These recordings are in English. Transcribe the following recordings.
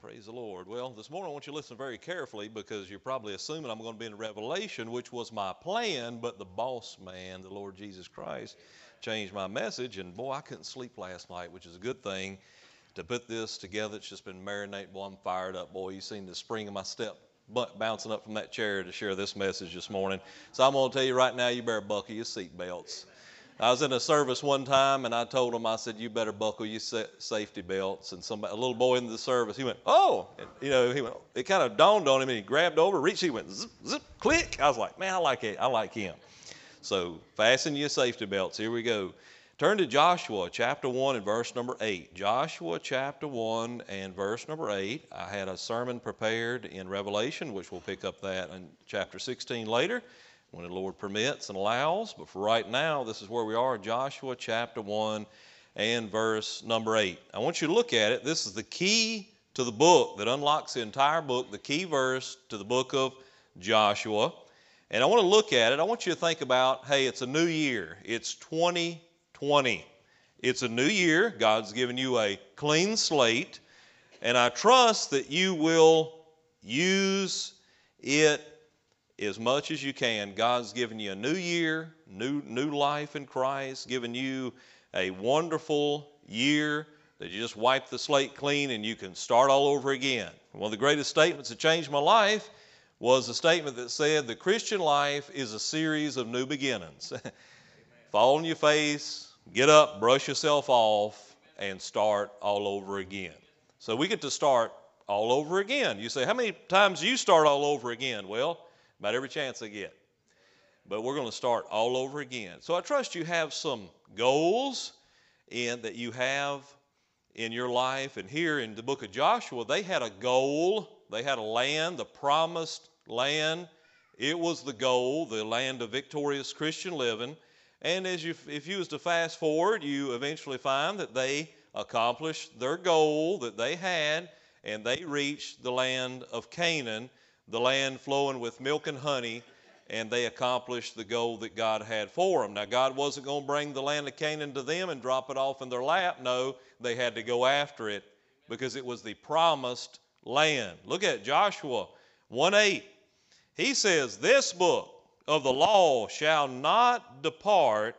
Praise the Lord. Well, this morning I want you to listen very carefully, because you're probably assuming I'm going to be in Revelation, which was my plan, but the boss man, the Lord Jesus Christ, changed my message. And boy, I couldn't sleep last night, which is a good thing. To put this together, it's just been marinating. Boy, I'm fired up. Boy, you've seen the spring in my step bouncing up from that chair to share this message this morning. So I'm going to tell you right now, you better buckle your seatbelts. I was in a service one time, and I told them, I said, you better buckle your safety belts. And somebody, a little boy in the service, he went, oh, and, you know, he went. It kind of dawned on him, and he grabbed over, reached, he went, zip, zip, click. I was like, man, I like it. I like him. So fasten your safety belts. Here we go. Turn to Joshua chapter 1 and verse number 8. Joshua chapter 1 and verse number 8. I had a sermon prepared in Revelation, which we'll pick up that in chapter 16 later, when the Lord permits and allows. But for right now, this is where we are, Joshua chapter 1 and verse number 8. I want you to look at it. This is the key to the book that unlocks the entire book, the key verse to the book of Joshua. And I want to look at it. I want you to think about, hey, it's a new year. It's 2020. It's a new year. God's given you a clean slate, and I trust that you will use it as much as you can. God's given you a new year, new life in Christ, given you a wonderful year that you just wipe the slate clean and you can start all over again. One of the greatest statements that changed my life was a statement that said, the Christian life is a series of new beginnings. Fall on your face, get up, brush yourself off, and start all over again. So we get to start all over again. You say, how many times do you start all over again? Well, about every chance I get. But we're going to start all over again. So I trust you have some goals that you have in your life. And here in the book of Joshua, they had a goal. They had a land, the promised land. It was the goal, the land of victorious Christian living. And as if you was to fast forward, you eventually find that they accomplished their goal that they had, and they reached the land of Canaan, the land flowing with milk and honey, and they accomplished the goal that God had for them. Now, God wasn't going to bring the land of Canaan to them and drop it off in their lap. No, they had to go after it because it was the promised land. Look at Joshua 1:8. He says, this book of the law shall not depart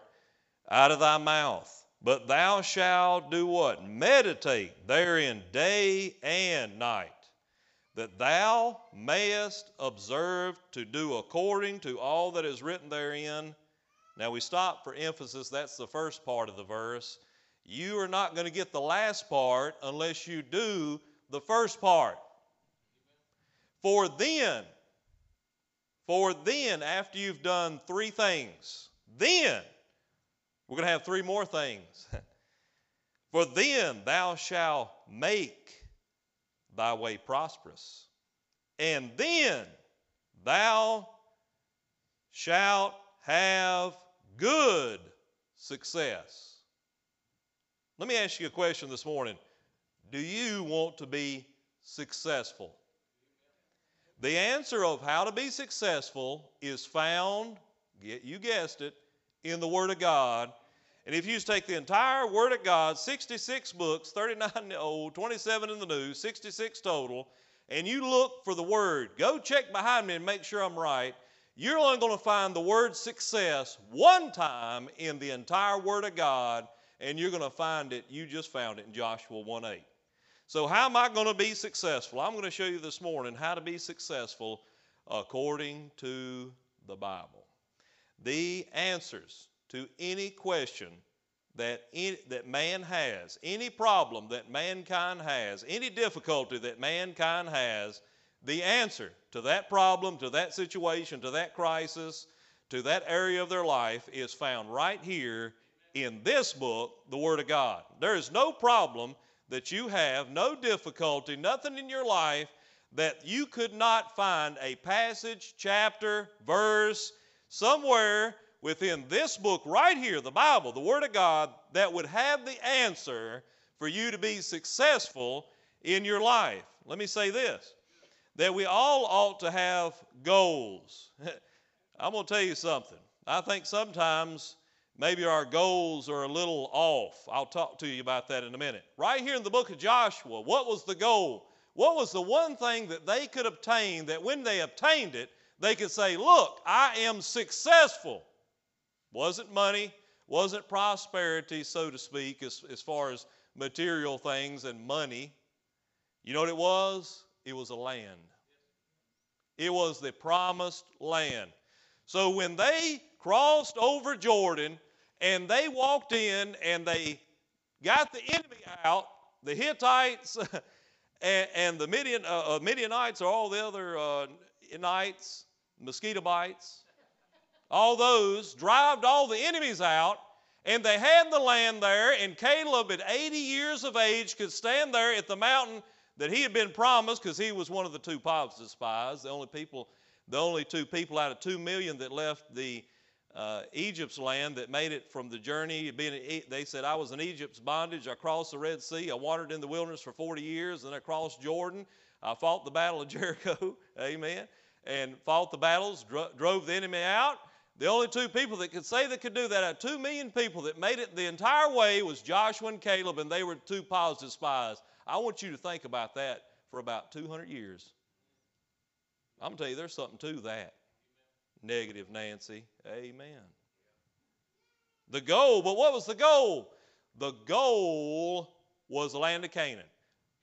out of thy mouth, but thou shalt do what? Meditate therein day and night, that thou mayest observe to do according to all that is written therein. Now we stop for emphasis. That's the first part of the verse. You are not going to get the last part unless you do the first part. For then, after you've done three things, then, we're going to have three more things. For then thou shalt make thy way prosperous, and then thou shalt have good success. Let me ask you a question this morning. Do you want to be successful? The answer of how to be successful is found, you guessed it, in the Word of God. And if you just take the entire Word of God, 66 books, 39 in the Old, 27 in the New, 66 total, and you look for the word, go check behind me and make sure I'm right, you're only going to find the word success one time in the entire Word of God, and you're going to find it, you just found it in Joshua 1:8. So how am I going to be successful? I'm going to show you this morning how to be successful according to the Bible. The answers to any question that man has, any problem that mankind has, any difficulty that mankind has, the answer to that problem, to that situation, to that crisis, to that area of their life is found right here in this book, the Word of God. There is no problem that you have, no difficulty, nothing in your life that you could not find a passage, chapter, verse, somewhere within this book right here, the Bible, the Word of God, that would have the answer for you to be successful in your life. Let me say this, that we all ought to have goals. I'm going to tell you something. I think sometimes maybe our goals are a little off. I'll talk to you about that in a minute. Right here in the book of Joshua, what was the goal? What was the one thing that they could obtain that when they obtained it, they could say, look, I am successful? Wasn't money, wasn't prosperity, so to speak, as far as material things and money. You know what it was? It was a land. It was the promised land. So when they crossed over Jordan and they walked in and they got the enemy out, the Hittites and the Midianites, or all the other Nites, mosquito bites, all those, drived all the enemies out, and they had the land there, and Caleb at 80 years of age could stand there at the mountain that he had been promised, because he was one of the two pious spies, the only two people out of 2 million that left the Egypt's land that made it from the journey. They said, I was in Egypt's bondage. I crossed the Red Sea. I wandered in the wilderness for 40 years. Then I crossed Jordan. I fought the battle of Jericho. Amen. And fought the battles, drove the enemy out. The only two people that could say they could do that out of 2 million people that made it the entire way was Joshua and Caleb, and they were two positive spies. I want you to think about that for about 200 years. I'm going to tell you, there's something to that. Negative Nancy. Amen. The goal, but what was the goal? The goal was the land of Canaan.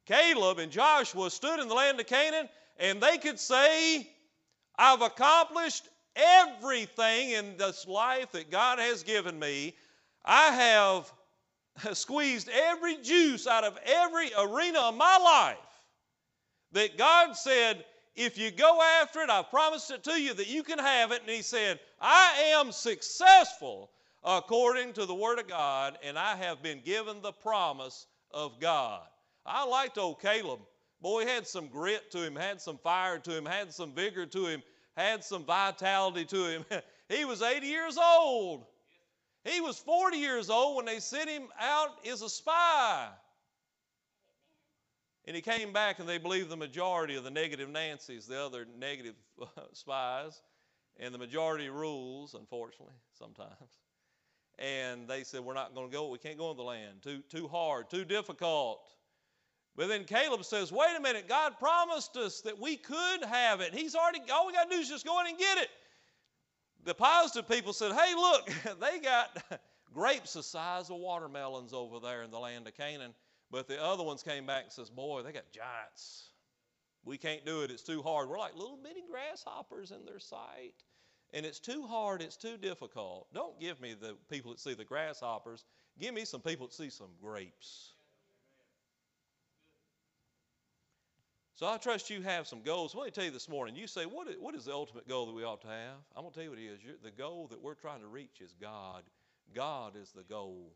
Caleb and Joshua stood in the land of Canaan, and they could say, I've accomplished everything in this life that God has given me. I have squeezed every juice out of every arena of my life that God said, if you go after it, I've promised it to you that you can have it. And he said, I am successful according to the Word of God, and I have been given the promise of God. I liked old Caleb. Boy, he had some grit to him, had some fire to him, had some vigor to him, had some vitality to him. He was 80 years old. He was 40 years old when they sent him out as a spy. And he came back, and they believed the majority of the negative Nancy's, the other negative spies, and the majority rules, unfortunately, sometimes. And they said, we're not going to go. We can't go in the land. Too hard, too difficult. But then Caleb says, wait a minute. God promised us that we could have it. He's already, all we got to do is just go in and get it. The positive people said, hey, look, they got grapes the size of watermelons over there in the land of Canaan. But the other ones came back and says, boy, they got giants. We can't do it. It's too hard. We're like little bitty grasshoppers in their sight. And it's too hard. It's too difficult. Don't give me the people that see the grasshoppers. Give me some people that see some grapes. So I trust you have some goals. Let me tell you this morning. You say, what is the ultimate goal that we ought to have? I'm going to tell you what it is. The goal that we're trying to reach is God. God is the goal.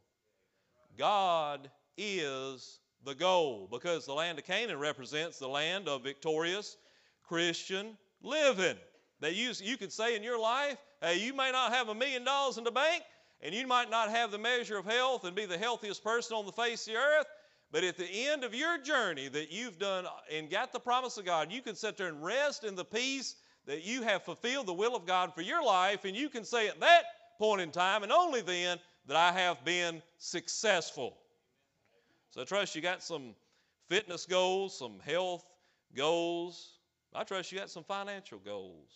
God is the goal, because the land of Canaan represents the land of victorious Christian living. That you could say in your life, hey, you may not have $1 million in the bank, and you might not have the measure of health and be the healthiest person on the face of the earth, but at the end of your journey that you've done and got the promise of God, you can sit there and rest in the peace that you have fulfilled the will of God for your life, and you can say at that point in time and only then that I have been successful. So I trust you got some fitness goals, some health goals. I trust you got some financial goals.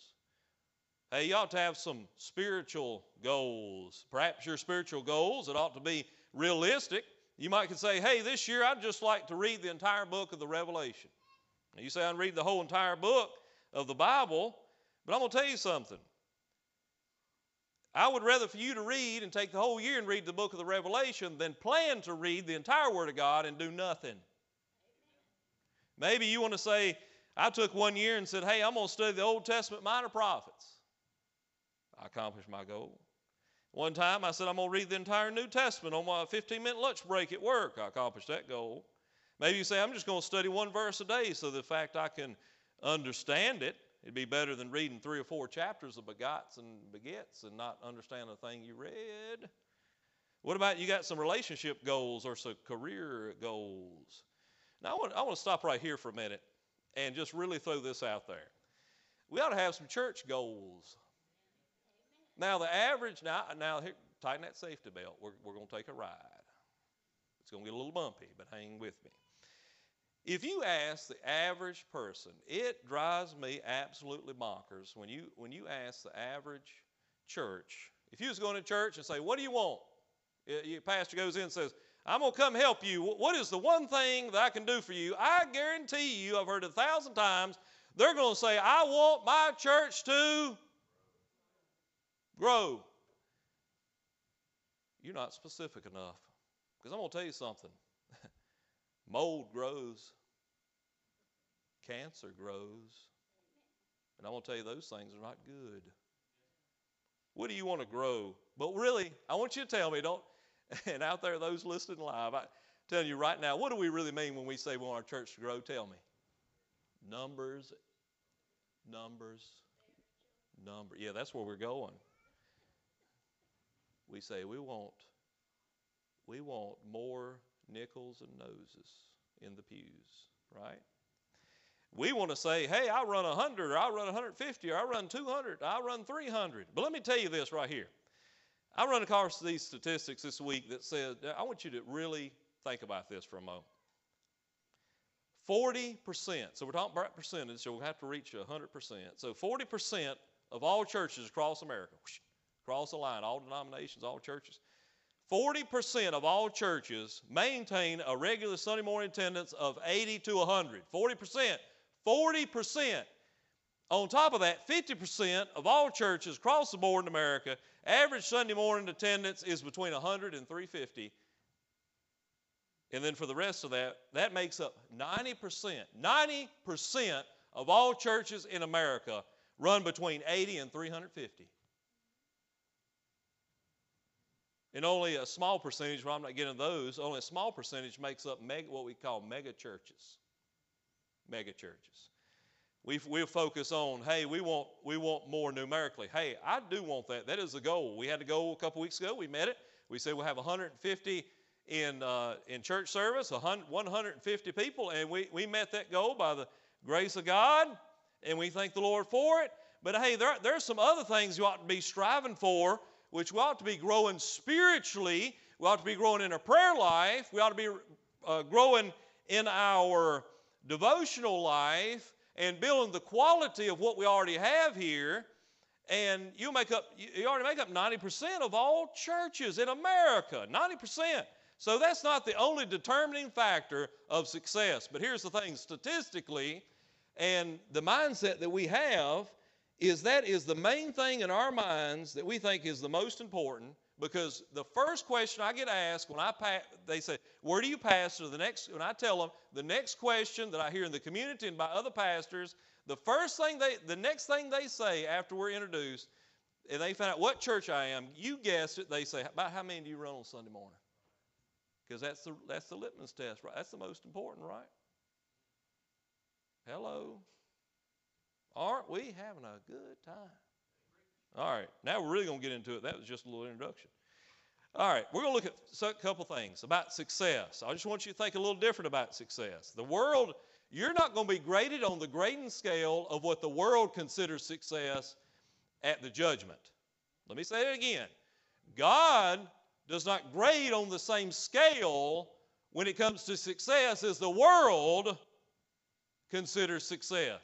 Hey, you ought to have some spiritual goals. Perhaps your spiritual goals, it ought to be realistic. You might could say, hey, this year I'd just like to read the entire book of the Revelation. Now you say, I'd read the whole entire book of the Bible, but I'm going to tell you something. I would rather for you to read and take the whole year and read the book of the Revelation than plan to read the entire Word of God and do nothing. Maybe you want to say, I took 1 year and said, hey, I'm going to study the Old Testament minor prophets. I accomplished my goal. One time I said, I'm going to read the entire New Testament on my 15-minute lunch break at work. I accomplished that goal. Maybe you say, I'm just going to study one verse a day so the fact I can understand it. It'd be better than reading 3 or 4 chapters of begots and begets and not understand a thing you read. What about you got some relationship goals or some career goals? Now, I want to stop right here for a minute and just really throw this out there. We ought to have some church goals. Now, the average, now here, tighten that safety belt. We're going to take a ride. It's going to get a little bumpy, but hang with me. If you ask the average person, it drives me absolutely bonkers when you ask the average church. If you was going to church and say, what do you want? Your pastor goes in and says, I'm going to come help you. What is the one thing that I can do for you? I guarantee you, I've heard it 1,000 times, they're going to say, I want my church to grow. You're not specific enough. Because I'm going to tell you something. Mold grows. Cancer grows. And I'm going to tell you those things are not good. What do you want to grow? But really, I want you to tell me, don't, and out there, those listening live, I'm telling you right now, what do we really mean when we say we want our church to grow? Tell me. Numbers. Yeah, that's where we're going. We say we want more nickels and noses in the pews, right? We want to say, hey, I run 100, or I run 150, or I run 200, or I run 300. But let me tell you this right here. I run across these statistics this week that said, I want you to really think about this for a moment. 40%, so we're talking about percentage, so we'll have to reach 100%. So 40% of all churches across America, across the line, all denominations, all churches, 40% of all churches maintain a regular Sunday morning attendance of 80 to 100. 40%. On top of that, 50% of all churches across the board in America, average Sunday morning attendance is between 100 and 350. And then for the rest of that, that makes up 90%. 90% of all churches in America run between 80 and 350. And only a small percentage, well, I'm not getting those, only a small percentage makes up what we call mega churches. Mega churches. We'll focus on, hey, we want more numerically. Hey, I do want that. That is the goal. We had a goal a couple weeks ago. We met it. We said we'll have 150 in church service, 150 people, and we met that goal by the grace of God, and we thank the Lord for it. But, hey, there's some other things you ought to be striving for, which we ought to be growing spiritually. We ought to be growing in our prayer life. We ought to be growing in our devotional life, and building the quality of what we already have here, and you already make up 90% of all churches in America, 90%. So that's not the only determining factor of success. But here's the thing, statistically, and the mindset that we have is that is the main thing in our minds that we think is the most important, because the first question I get asked when they say, where do you pastor? When I tell them, the next question that I hear in the community and by other pastors, the next thing they say after we're introduced, and they find out what church I am, you guessed it, they say, about how many do you run on Sunday morning? Because that's the litmus test, right? That's the most important, right? Hello. Aren't we having a good time? All right, now we're really going to get into it. That was just a little introduction. All right, we're going to look at a couple things about success. I just want you to think a little different about success. The world, you're not going to be graded on the grading scale of what the world considers success at the judgment. Let me say it again. God does not grade on the same scale when it comes to success as the world considers success.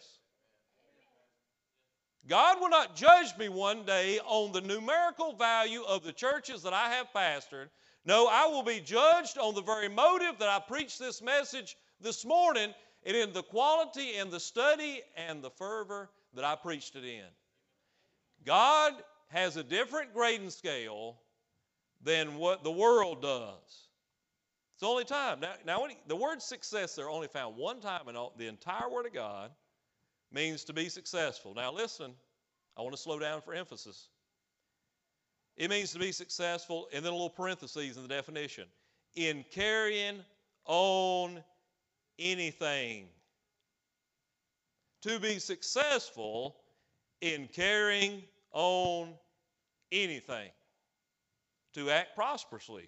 God will not judge me one day on the numerical value of the churches that I have pastored. No, I will be judged on the very motive that I preached this message this morning, and in the quality and the study and the fervor that I preached it in. God has a different grading scale than what the world does. It's the only time. Now the word success there only found one time in the entire Word of God. Means to be successful. Now listen, I want to slow down for emphasis. It means to be successful, and then a little parentheses in the definition, in carrying on anything. To be successful in carrying on anything. To act prosperously.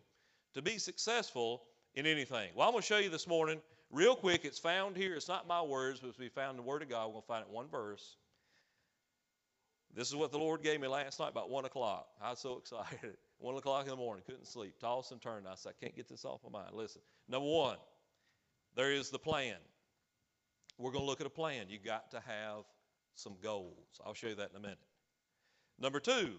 To be successful in anything. Well, I'm going to show you this morning real quick, it's found here. It's not my words, but it's be found in the Word of God. We'll find it in one verse. This is what the Lord gave me last night about 1 o'clock. I was so excited. 1 o'clock in the morning, couldn't sleep. Tossed and turned. I said, I can't get this off my mind. Listen, number one, there is the plan. We're going to look at a plan. You've got to have some goals. I'll show you that in a minute. Number two,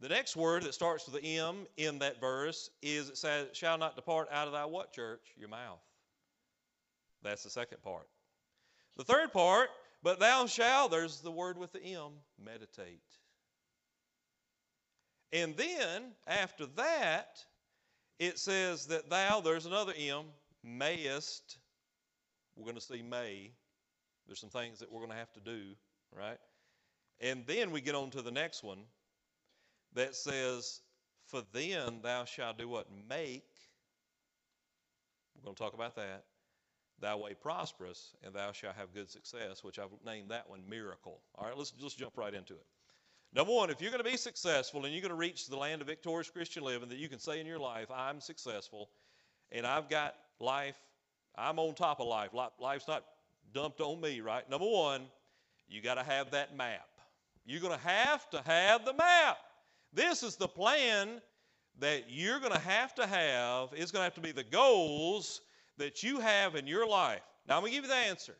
the next word that starts with the M in that verse is, it says, shall not depart out of thy what, church? Your mouth. That's the second part. The third part, but thou shalt, there's the word with the M, meditate. And then, after that, it says that thou, there's another M, mayest. We're going to see may. There's some things that we're going to have to do, right? And then we get on to the next one that says, for then thou shalt do what? Make. We're going to talk about that. Thy way prosperous, and thou shalt have good success, which I've named that one miracle. All right, let's jump right into it. Number one, if you're going to be successful and you're going to reach the land of victorious Christian living, that you can say in your life, I'm successful, and I've got life, I'm on top of life. Life's not dumped on me, right? Number one, you got to have that map. You're going to have the map. This is the plan that you're going to have to have. It's going to have to be the goals that you have in your life. Now, I'm going to give you the answer.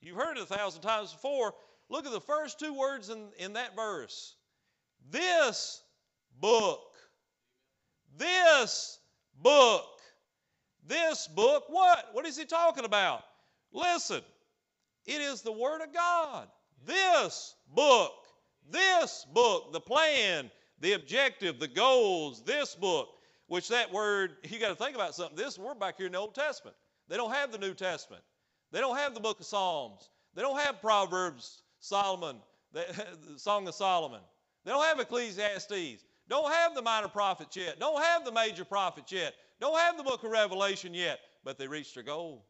You've heard it 1,000 times before. Look at the first two words in that verse. This book. This book. This book, what? What is he talking about? Listen, it is the Word of God. This book, the plan, the objective, the goals, this book, which that word, you got to think about something. This, we're back here in the Old Testament. They don't have the New Testament. They don't have the book of Psalms. They don't have Proverbs, Solomon, the Song of Solomon. They don't have Ecclesiastes. Don't have the minor prophets yet. Don't have the major prophets yet. Don't have the book of Revelation yet, but they reached their goal.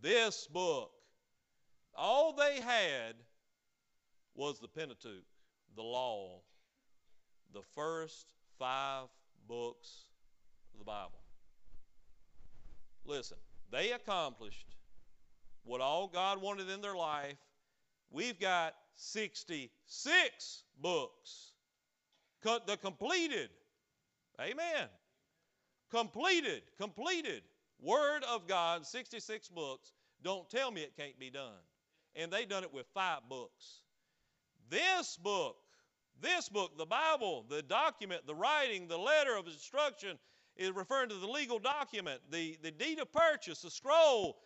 This book. All they had was the Pentateuch, the law, the first 5 books of the Bible. Listen, they accomplished what all God wanted in their life. We've got 66 books. The completed. Amen. Completed Word of God, 66 books. Don't tell me it can't be done. And they've done it with 5 books. This book, the Bible, the document, the writing, the letter of instruction is referring to the legal document, the deed of purchase, the scroll,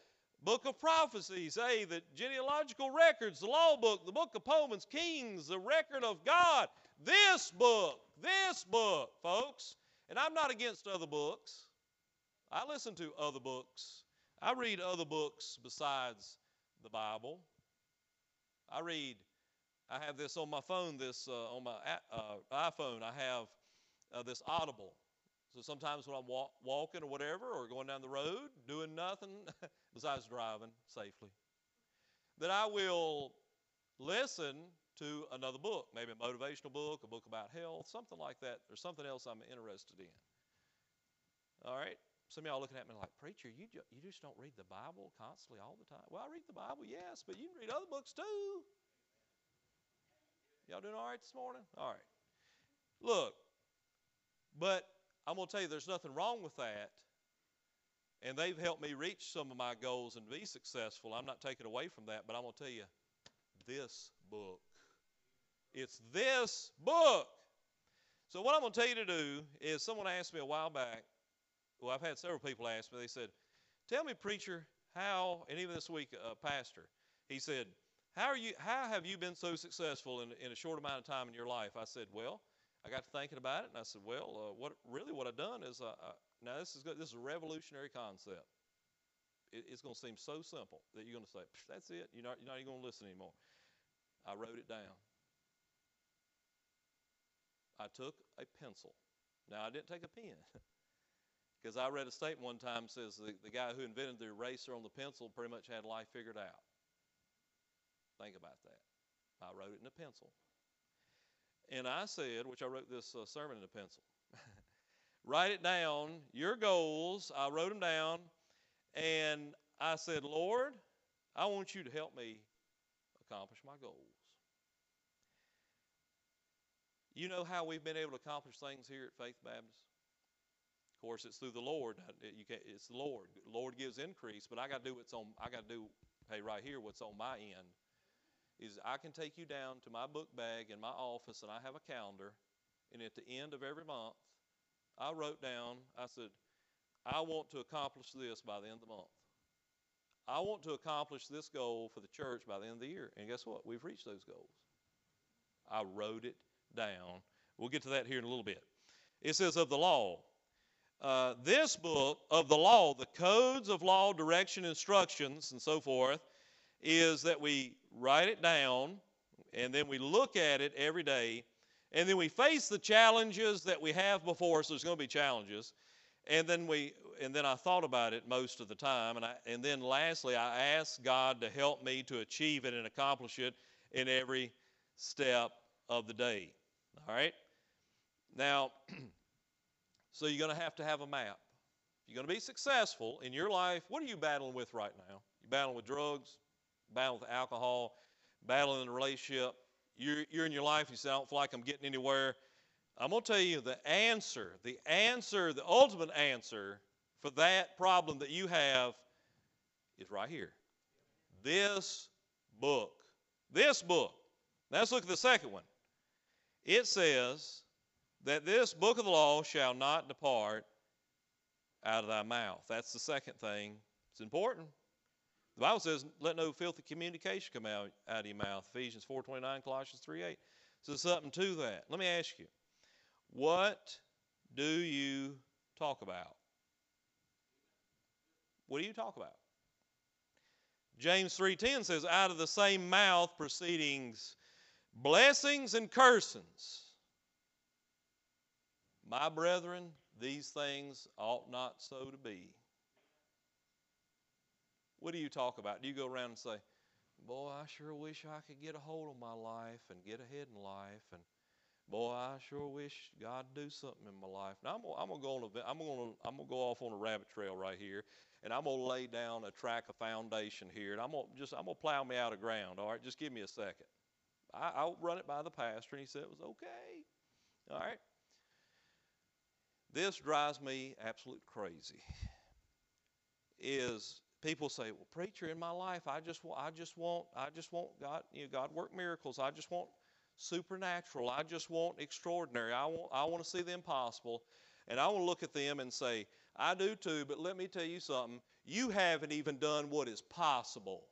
book of prophecies, the genealogical records, the law book, the book of Poems, Kings, the record of God. This book, folks. And I'm not against other books. I listen to other books. I read other books besides the Bible. I have this on my phone, on my iPhone, I have this Audible. So sometimes when I'm walking or whatever, or going down the road, doing nothing besides driving safely, that I will listen to another book, maybe a motivational book, a book about health, something like that, or something else I'm interested in. All right? Some of y'all looking at me like, preacher, you just don't read the Bible constantly all the time. Well, I read the Bible, yes, but you can read other books too. Y'all doing all right this morning? All right. Look, but I'm going to tell you there's nothing wrong with that, and they've helped me reach some of my goals and be successful. I'm not taking away from that, but I'm going to tell you this book. It's this book. So what I'm going to tell you to do is, someone asked me a while back, well, I've had several people ask me, they said, tell me, preacher, how, and even this week, pastor, he said, how have you been so successful in a short amount of time in your life? I said, well, I got to thinking about it, and I said, well, what I've done is, now this is a revolutionary concept. It's going to seem so simple that you're going to say, that's it, you're not even going to listen anymore. I wrote it down. I took a pencil. Now, I didn't take a pen because I read a statement one time that says the guy who invented the eraser on the pencil pretty much had life figured out. Think about that. I wrote it in a pencil. And I said, which I wrote this sermon in a pencil, write it down, your goals. I wrote them down, and I said, Lord, I want you to help me accomplish my goals. You know how we've been able to accomplish things here at Faith Baptist? Of course, it's through the Lord. It's the Lord. The Lord gives increase, but I got to do hey, right here, what's on my end is I can take you down to my book bag in my office, and I have a calendar. And at the end of every month, I wrote down, I said, I want to accomplish this by the end of the month. I want to accomplish this goal for the church by the end of the year. And guess what? We've reached those goals. I wrote it down. We'll get to that here in a little bit. It says of the law. This book of the law, the codes of law, direction, instructions, and so forth, is that we write it down, and then we look at it every day, and then we face the challenges that we have before us. There's going to be challenges. And then I thought about it most of the time, and then lastly, I asked God to help me to achieve it and accomplish it in every step of the day. All right? Now, so you're going to have a map. If you're going to be successful in your life, what are you battling with right now? You're battling with drugs, battling with alcohol, battling in a relationship. You're in your life, you say, I don't feel like I'm getting anywhere. I'm going to tell you the answer, the ultimate answer for that problem that you have is right here. This book. Now let's look at the second one. It says that this book of the law shall not depart out of thy mouth. That's the second thing. It's important. The Bible says, let no filthy communication come out of your mouth. Ephesians 4:29, Colossians 3:8. So there's something to that. Let me ask you, what do you talk about? What do you talk about? James 3:10 says, out of the same mouth proceedings, blessings and cursings. My brethren, these things ought not so to be. What do you talk about? Do you go around and say, boy, I sure wish I could get a hold of my life and get ahead in life, and boy, I sure wish God would do something in my life. Now, I'm gonna go off on a rabbit trail right here, and I'm going to lay down a track of foundation here, and I'm gonna plow me out of ground, all right? Just give me a second. I'll run it by the pastor, and he said it was okay, all right? This drives me absolute crazy, is people say, well, preacher, in my life, I just want God, you know, God work miracles. I just want supernatural. I just want extraordinary. I want to see the impossible. And I want to look at them and say, I do too, but let me tell you something. You haven't even done what is possible.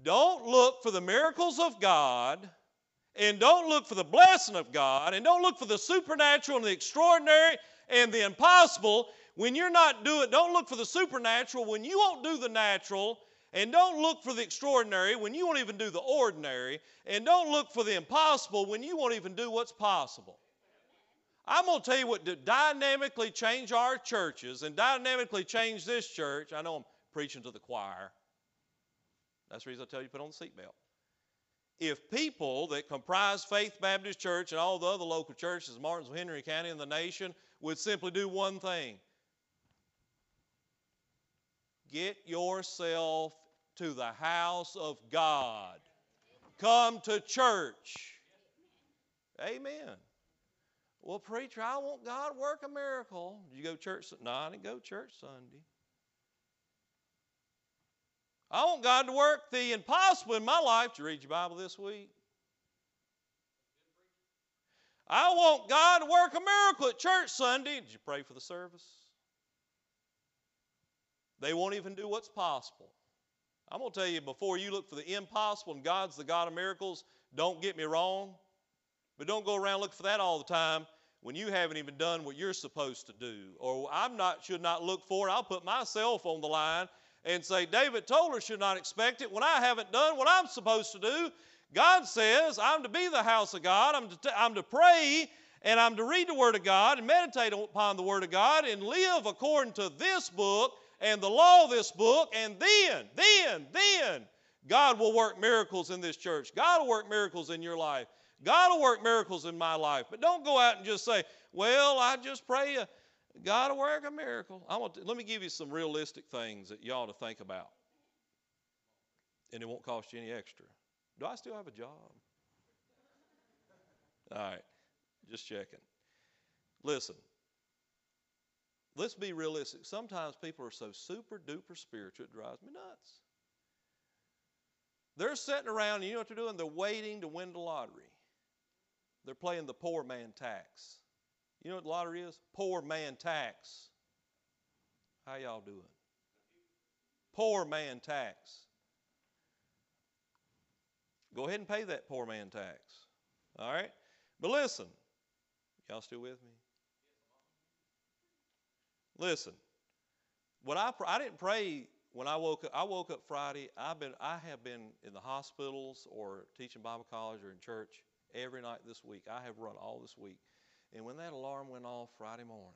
Amen. Don't look for the miracles of God. And don't look for the blessing of God, and don't look for the supernatural and the extraordinary and the impossible when you're not doing. Don't look for the supernatural when you won't do the natural, and don't look for the extraordinary when you won't even do the ordinary, and don't look for the impossible when you won't even do what's possible. I'm going to tell you what to dynamically change our churches and dynamically change this church. I know I'm preaching to the choir. That's the reason I tell you to put on the seatbelt. If people that comprise Faith Baptist Church and all the other local churches in Martinsville, Henry County, and the nation would simply do one thing, get yourself to the house of God. Come to church. Amen. Well, preacher, I want God to work a miracle. Did you go to church? No, I didn't go to church Sunday. I want God to work the impossible in my life. Did you read your Bible this week? I want God to work a miracle at church Sunday. Did you pray for the service? They won't even do what's possible. I'm going to tell you, before you look for the impossible, and God's the God of miracles, don't get me wrong, but don't go around looking for that all the time when you haven't even done what you're supposed to do. Or should not look for it. I'll put myself on the line and say, David Toler should not expect it when I haven't done what I'm supposed to do. God says I'm to be the house of God. I'm to pray, and I'm to read the Word of God and meditate upon the Word of God and live according to this book and the law of this book. And then God will work miracles in this church. God will work miracles in your life. God will work miracles in my life. But don't go out and just say, well, I just pray God will work a miracle. Let me give you some realistic things that you ought to think about. And it won't cost you any extra. Do I still have a job? All right, just checking. Listen, let's be realistic. Sometimes people are so super duper spiritual, it drives me nuts. They're sitting around, and you know what they're doing? They're waiting to win the lottery. They're playing the poor man tax. You know what the lottery is? Poor man tax. How y'all doing? Poor man tax. Go ahead and pay that poor man tax. All right? But listen. Y'all still with me? Listen. I didn't pray when I woke up. I woke up Friday. I have been in the hospitals or teaching Bible college or in church every night this week. I have run all this week. And when that alarm went off Friday morning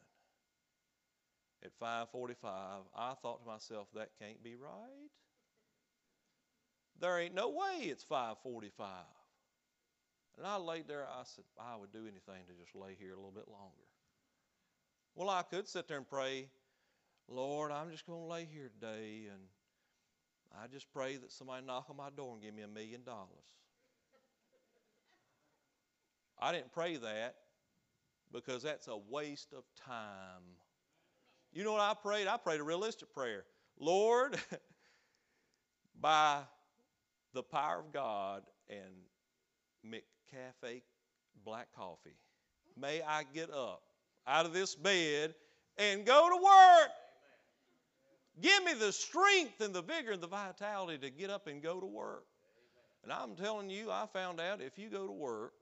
at 5:45, I thought to myself, that can't be right. There ain't no way it's 5:45. And I laid there. I said, I would do anything to just lay here a little bit longer. Well, I could sit there and pray, Lord, I'm just going to lay here today, and I just pray that somebody knock on my door and give me $1 million. I didn't pray that because that's a waste of time. You know what I prayed? I prayed a realistic prayer. Lord, by the power of God and McCafe black coffee, may I get up out of this bed and go to work. Give me the strength and the vigor and the vitality to get up and go to work. And I'm telling you, I found out if you go to work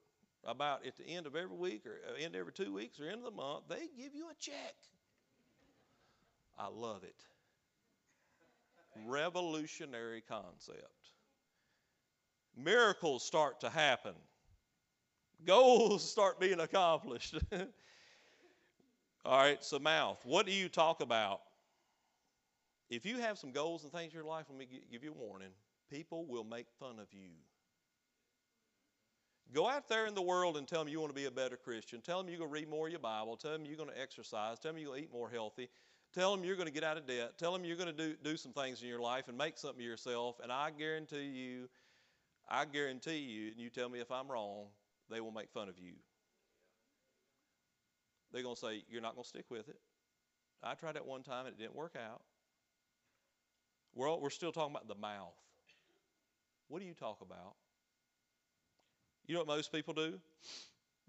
about at the end of every week or end every 2 weeks or end of the month, they give you a check. I love it. Revolutionary concept. Miracles start to happen. Goals start being accomplished. All right, so mouth. What do you talk about? If you have some goals and things in your life, let me give you a warning. People will make fun of you. Go out there in the world and tell them you want to be a better Christian. Tell them you're going to read more of your Bible. Tell them you're going to exercise. Tell them you're going to eat more healthy. Tell them you're going to get out of debt. Tell them you're going to do some things in your life and make something of yourself. And I guarantee you, and you tell me if I'm wrong, they will make fun of you. They're going to say, you're not going to stick with it. I tried that one time and it didn't work out. Well, we're still talking about the mouth. What do you talk about? You know what most people do?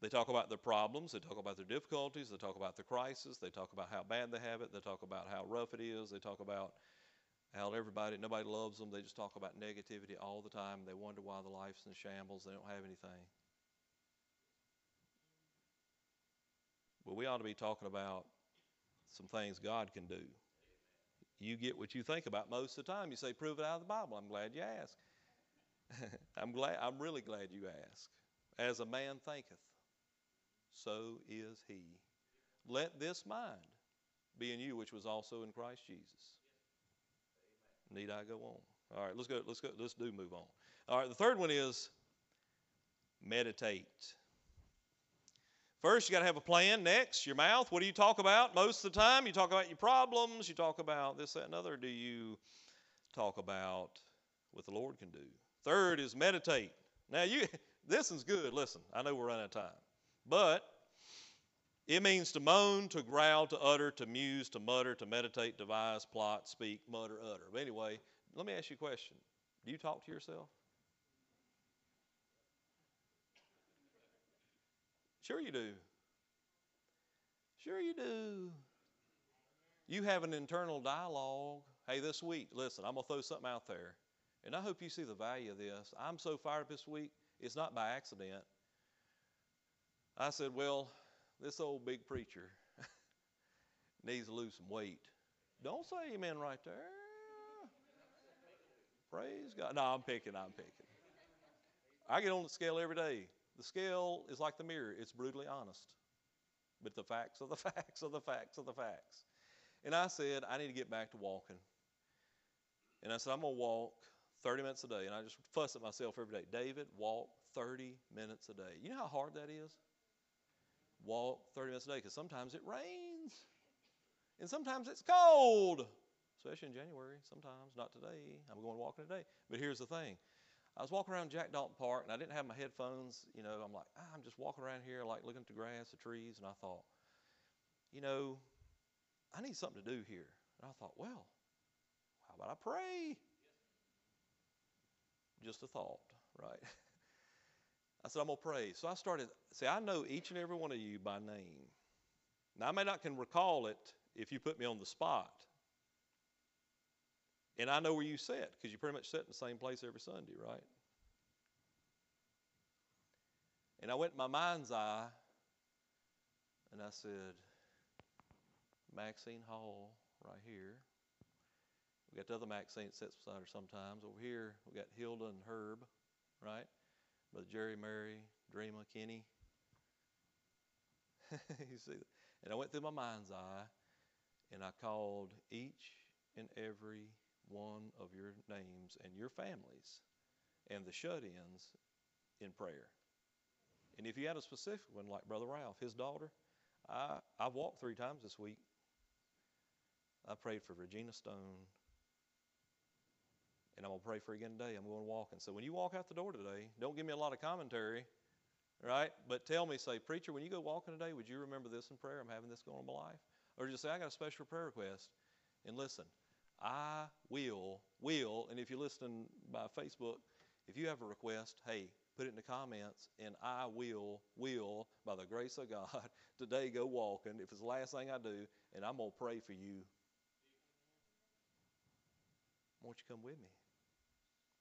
They talk about their problems. They talk about their difficulties. They talk about the crisis. They talk about how bad they have it. They talk about how rough it is. They talk about how nobody loves them. They just talk about negativity all the time. They wonder why their life's in shambles. They don't have anything. But we ought to be talking about some things God can do. You get what you think about most of the time. You say, prove it out of the Bible. I'm glad you asked. I'm really glad you asked. As a man thinketh, so is he. Let this mind be in you, which was also in Christ Jesus. Need I go on? All right, let's go. Let's do move on. All right, the third one is meditate. First, you got to have a plan. Next, your mouth. What do you talk about most of the time? You talk about your problems. You talk about this, that, and other. Do you talk about what the Lord can do? Third is meditate. Now, this is good. Listen, I know we're running out of time. But it means to moan, to growl, to utter, to muse, to mutter, to meditate, devise, plot, speak, mutter, utter. But anyway, let me ask you a question. Do you talk to yourself? Sure you do. Sure you do. You have an internal dialogue. Hey, this week, listen, I'm going to throw something out there. And I hope you see the value of this. I'm so fired up this week, it's not by accident. I said, well, this old big preacher needs to lose some weight. Don't say amen right there. Praise God. No, I'm picking. I get on the scale every day. The scale is like the mirror. It's brutally honest. But the facts are the facts are the facts are the facts. And I said, I need to get back to walking. And I said, I'm going to walk 30 minutes a day. And I just fuss at myself every day. David, walk 30 minutes a day. You know how hard that is? Walk 30 minutes a day because sometimes it rains. And sometimes it's cold. Especially in January. Sometimes. Not today. I'm going walking today. But here's the thing. I was walking around Jack Dalton Park, and I didn't have my headphones. You know, I'm like, I'm just walking around here, like looking at the grass, the trees, and I thought, you know, I need something to do here. And I thought, well, how about I pray? just a thought, right? I said, I'm going to pray. So I started, see, I know each and every one of you by name. Now, I may not can recall it if you put me on the spot. And I know where you sat, because you pretty much sat in the same place every Sunday, right? And I went in my mind's eye, and I said, Maxine Hall right here. We got the other Maxine that sits beside her sometimes. Over here, we got Hilda and Herb, right? Brother Jerry, Mary, Dreema, Kenny. You see that? And I went through my mind's eye, and I called each and every one of your names and your families and the shut-ins in prayer. And if you had a specific one, like Brother Ralph, his daughter, I've walked 3 times this week. I prayed for Regina Stone, and I'm going to pray for her again today. I'm going walking. So when you walk out the door today, don't give me a lot of commentary, right? But tell me, say, preacher, when you go walking today, would you remember this in prayer? I'm having this going on in my life. Or just say, I got a special prayer request. And listen, I will, and if you're listening by Facebook, if you have a request, hey, put it in the comments, and I will, by the grace of God, today go walking. If it's the last thing I do, and I'm going to pray for you. Won't you come with me?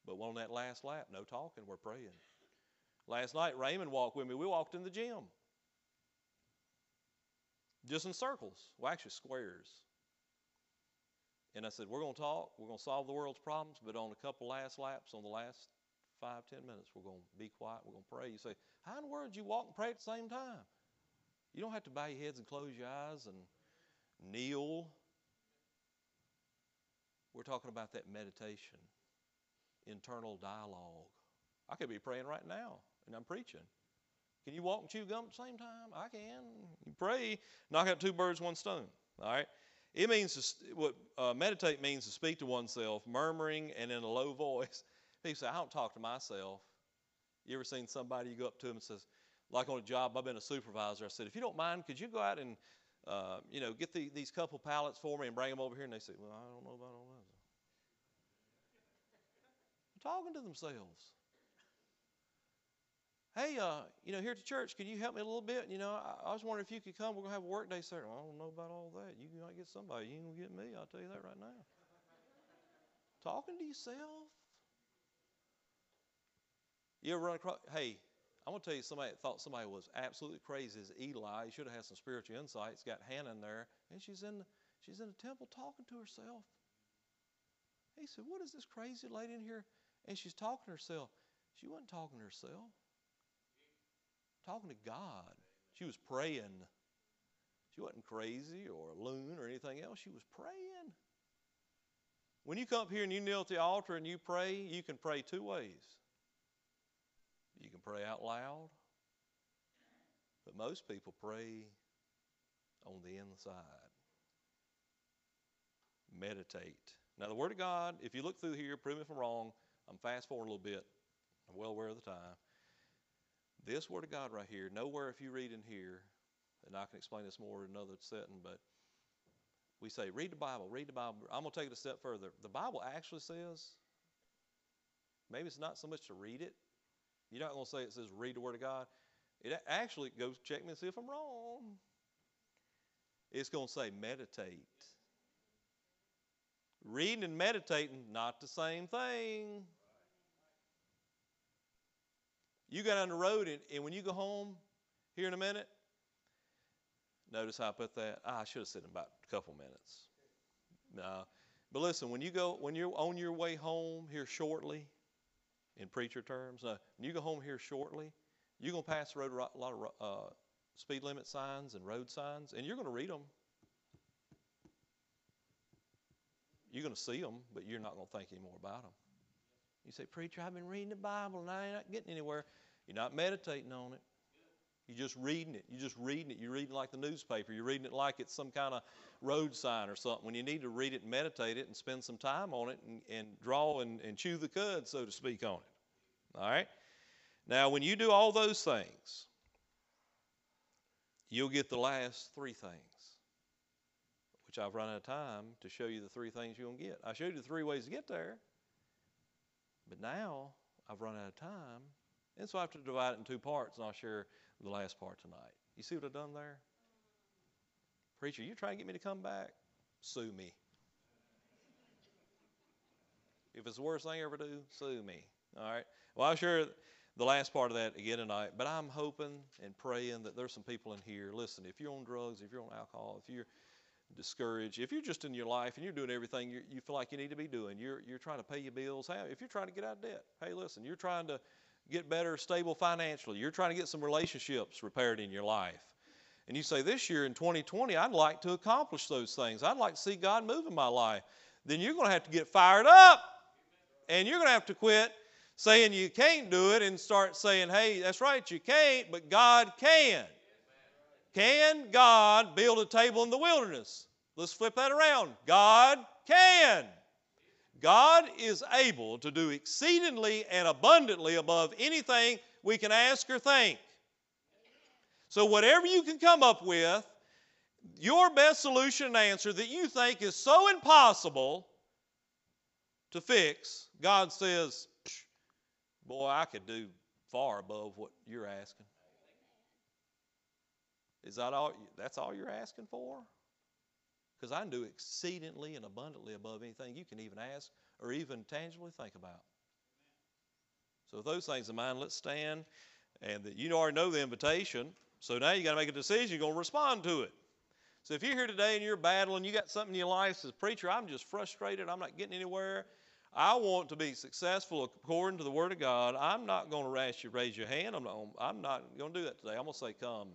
But on that last lap, no talking, we're praying. Last night, Raymond walked with me. We walked in the gym. Just in circles. Well, actually squares. And I said, we're going to talk. We're going to solve the world's problems. But on a couple last laps, on the last 5-10 minutes, we're going to be quiet. We're going to pray. You say, how in the world did you walk and pray at the same time? You don't have to bow your heads and close your eyes and kneel. We're talking about that meditation, internal dialogue. I could be praying right now, and I'm preaching. Can you walk and chew gum at the same time? I can. You pray, knock out 2 birds, 1 stone, all right? It means, meditate means to speak to oneself, murmuring and in a low voice. People say, I don't talk to myself. You ever seen somebody, you go up to them and says, like on a job, I've been a supervisor. I said, if you don't mind, could you go out and, get these couple pallets for me and bring them over here? And they say, well, I don't know about all that. They're talking to themselves. Hey, here at the church, could you help me a little bit? I was wondering if you could come. We're going to have a work day Saturday. I don't know about all that. You might get somebody. You ain't going to get me. I'll tell you that right now. Talking to yourself. You ever run across, hey, I'm going to tell you somebody that thought somebody was absolutely crazy is Eli. He should have had some spiritual insights. Got Hannah in there, and she's in the temple talking to herself. He said, what is this crazy lady in here? And she's talking to herself. She wasn't talking to herself. Talking to God. She was praying. She wasn't crazy or a loon or anything else. She was praying. When you come up here and you kneel at the altar and you pray, you can pray 2 ways. You can pray out loud, but most people pray on the inside. Meditate. Now, the Word of God, if you look through here, prove me if I'm wrong. I'm fast forward a little bit. I'm well aware of the time. This Word of God right here, nowhere if you read in here, and I can explain this more in another setting, but we say, read the Bible. I'm going to take it a step further. The Bible actually says, maybe it's not so much to read it. You're not going to say it says read the Word of God. It actually goes, check me and see if I'm wrong. It's going to say meditate. Reading and meditating, not the same thing. You got on the road, and when you go home here in a minute, notice how I put that. I should have said in about a couple minutes. No. But listen, when you're on your way home here shortly, in preacher terms. Now, when you go home here shortly, you're going to pass the road, a lot of speed limit signs and road signs, and you're going to read them. You're going to see them, but you're not going to think any more about them. You say, preacher, I've been reading the Bible, and I ain't not getting anywhere. You're not meditating on it. You're just reading it. You're just reading it. You're reading it like the newspaper. You're reading it like it's some kind of road sign or something. When you need to read it and meditate it and spend some time on it and draw and chew the cud, so to speak, on it. All right? Now, when you do all those things, you'll get the last 3 things, which I've run out of time to show you the 3 things you're going to get. I showed you the 3 ways to get there, but now I've run out of time. And so I have to divide it in two parts, and I'll share the last part tonight. You see what I've done there? Preacher, you trying to get me to come back? Sue me. If it's the worst thing I ever do, sue me. All right? Well, I'll share the last part of that again tonight, but I'm hoping and praying that there's some people in here. Listen, if you're on drugs, if you're on alcohol, if you're discouraged, if you're just in your life and you're doing everything you feel like you need to be doing, you're trying to pay your bills, if you're trying to get out of debt, hey, listen, you're trying to get better, stable financially, you're trying to get some relationships repaired in your life, and you say, this year in 2020, I'd like to accomplish those things. I'd like to see God move in my life. Then you're going to have to get fired up, and you're going to have to quit saying you can't do it and start saying, hey, that's right, you can't, but God can. Can God build a table in the wilderness? Let's flip that around. God can. God is able to do exceedingly and abundantly above anything we can ask or think. So whatever you can come up with, your best solution and answer that you think is so impossible to fix, God says, boy, I could do far above what you're asking. Is that all? That's all you're asking for? Because I can do exceedingly and abundantly above anything you can even ask or even tangibly think about. So with those things in mind, let's stand. And you already know the invitation, so now you got to make a decision. You're going to respond to it. So if you're here today and you're battling, you got something in your life that says, preacher, I'm just frustrated. I'm not getting anywhere. I want to be successful according to the Word of God. I'm not going to raise your hand. I'm not going to do that today. I'm going to say, come.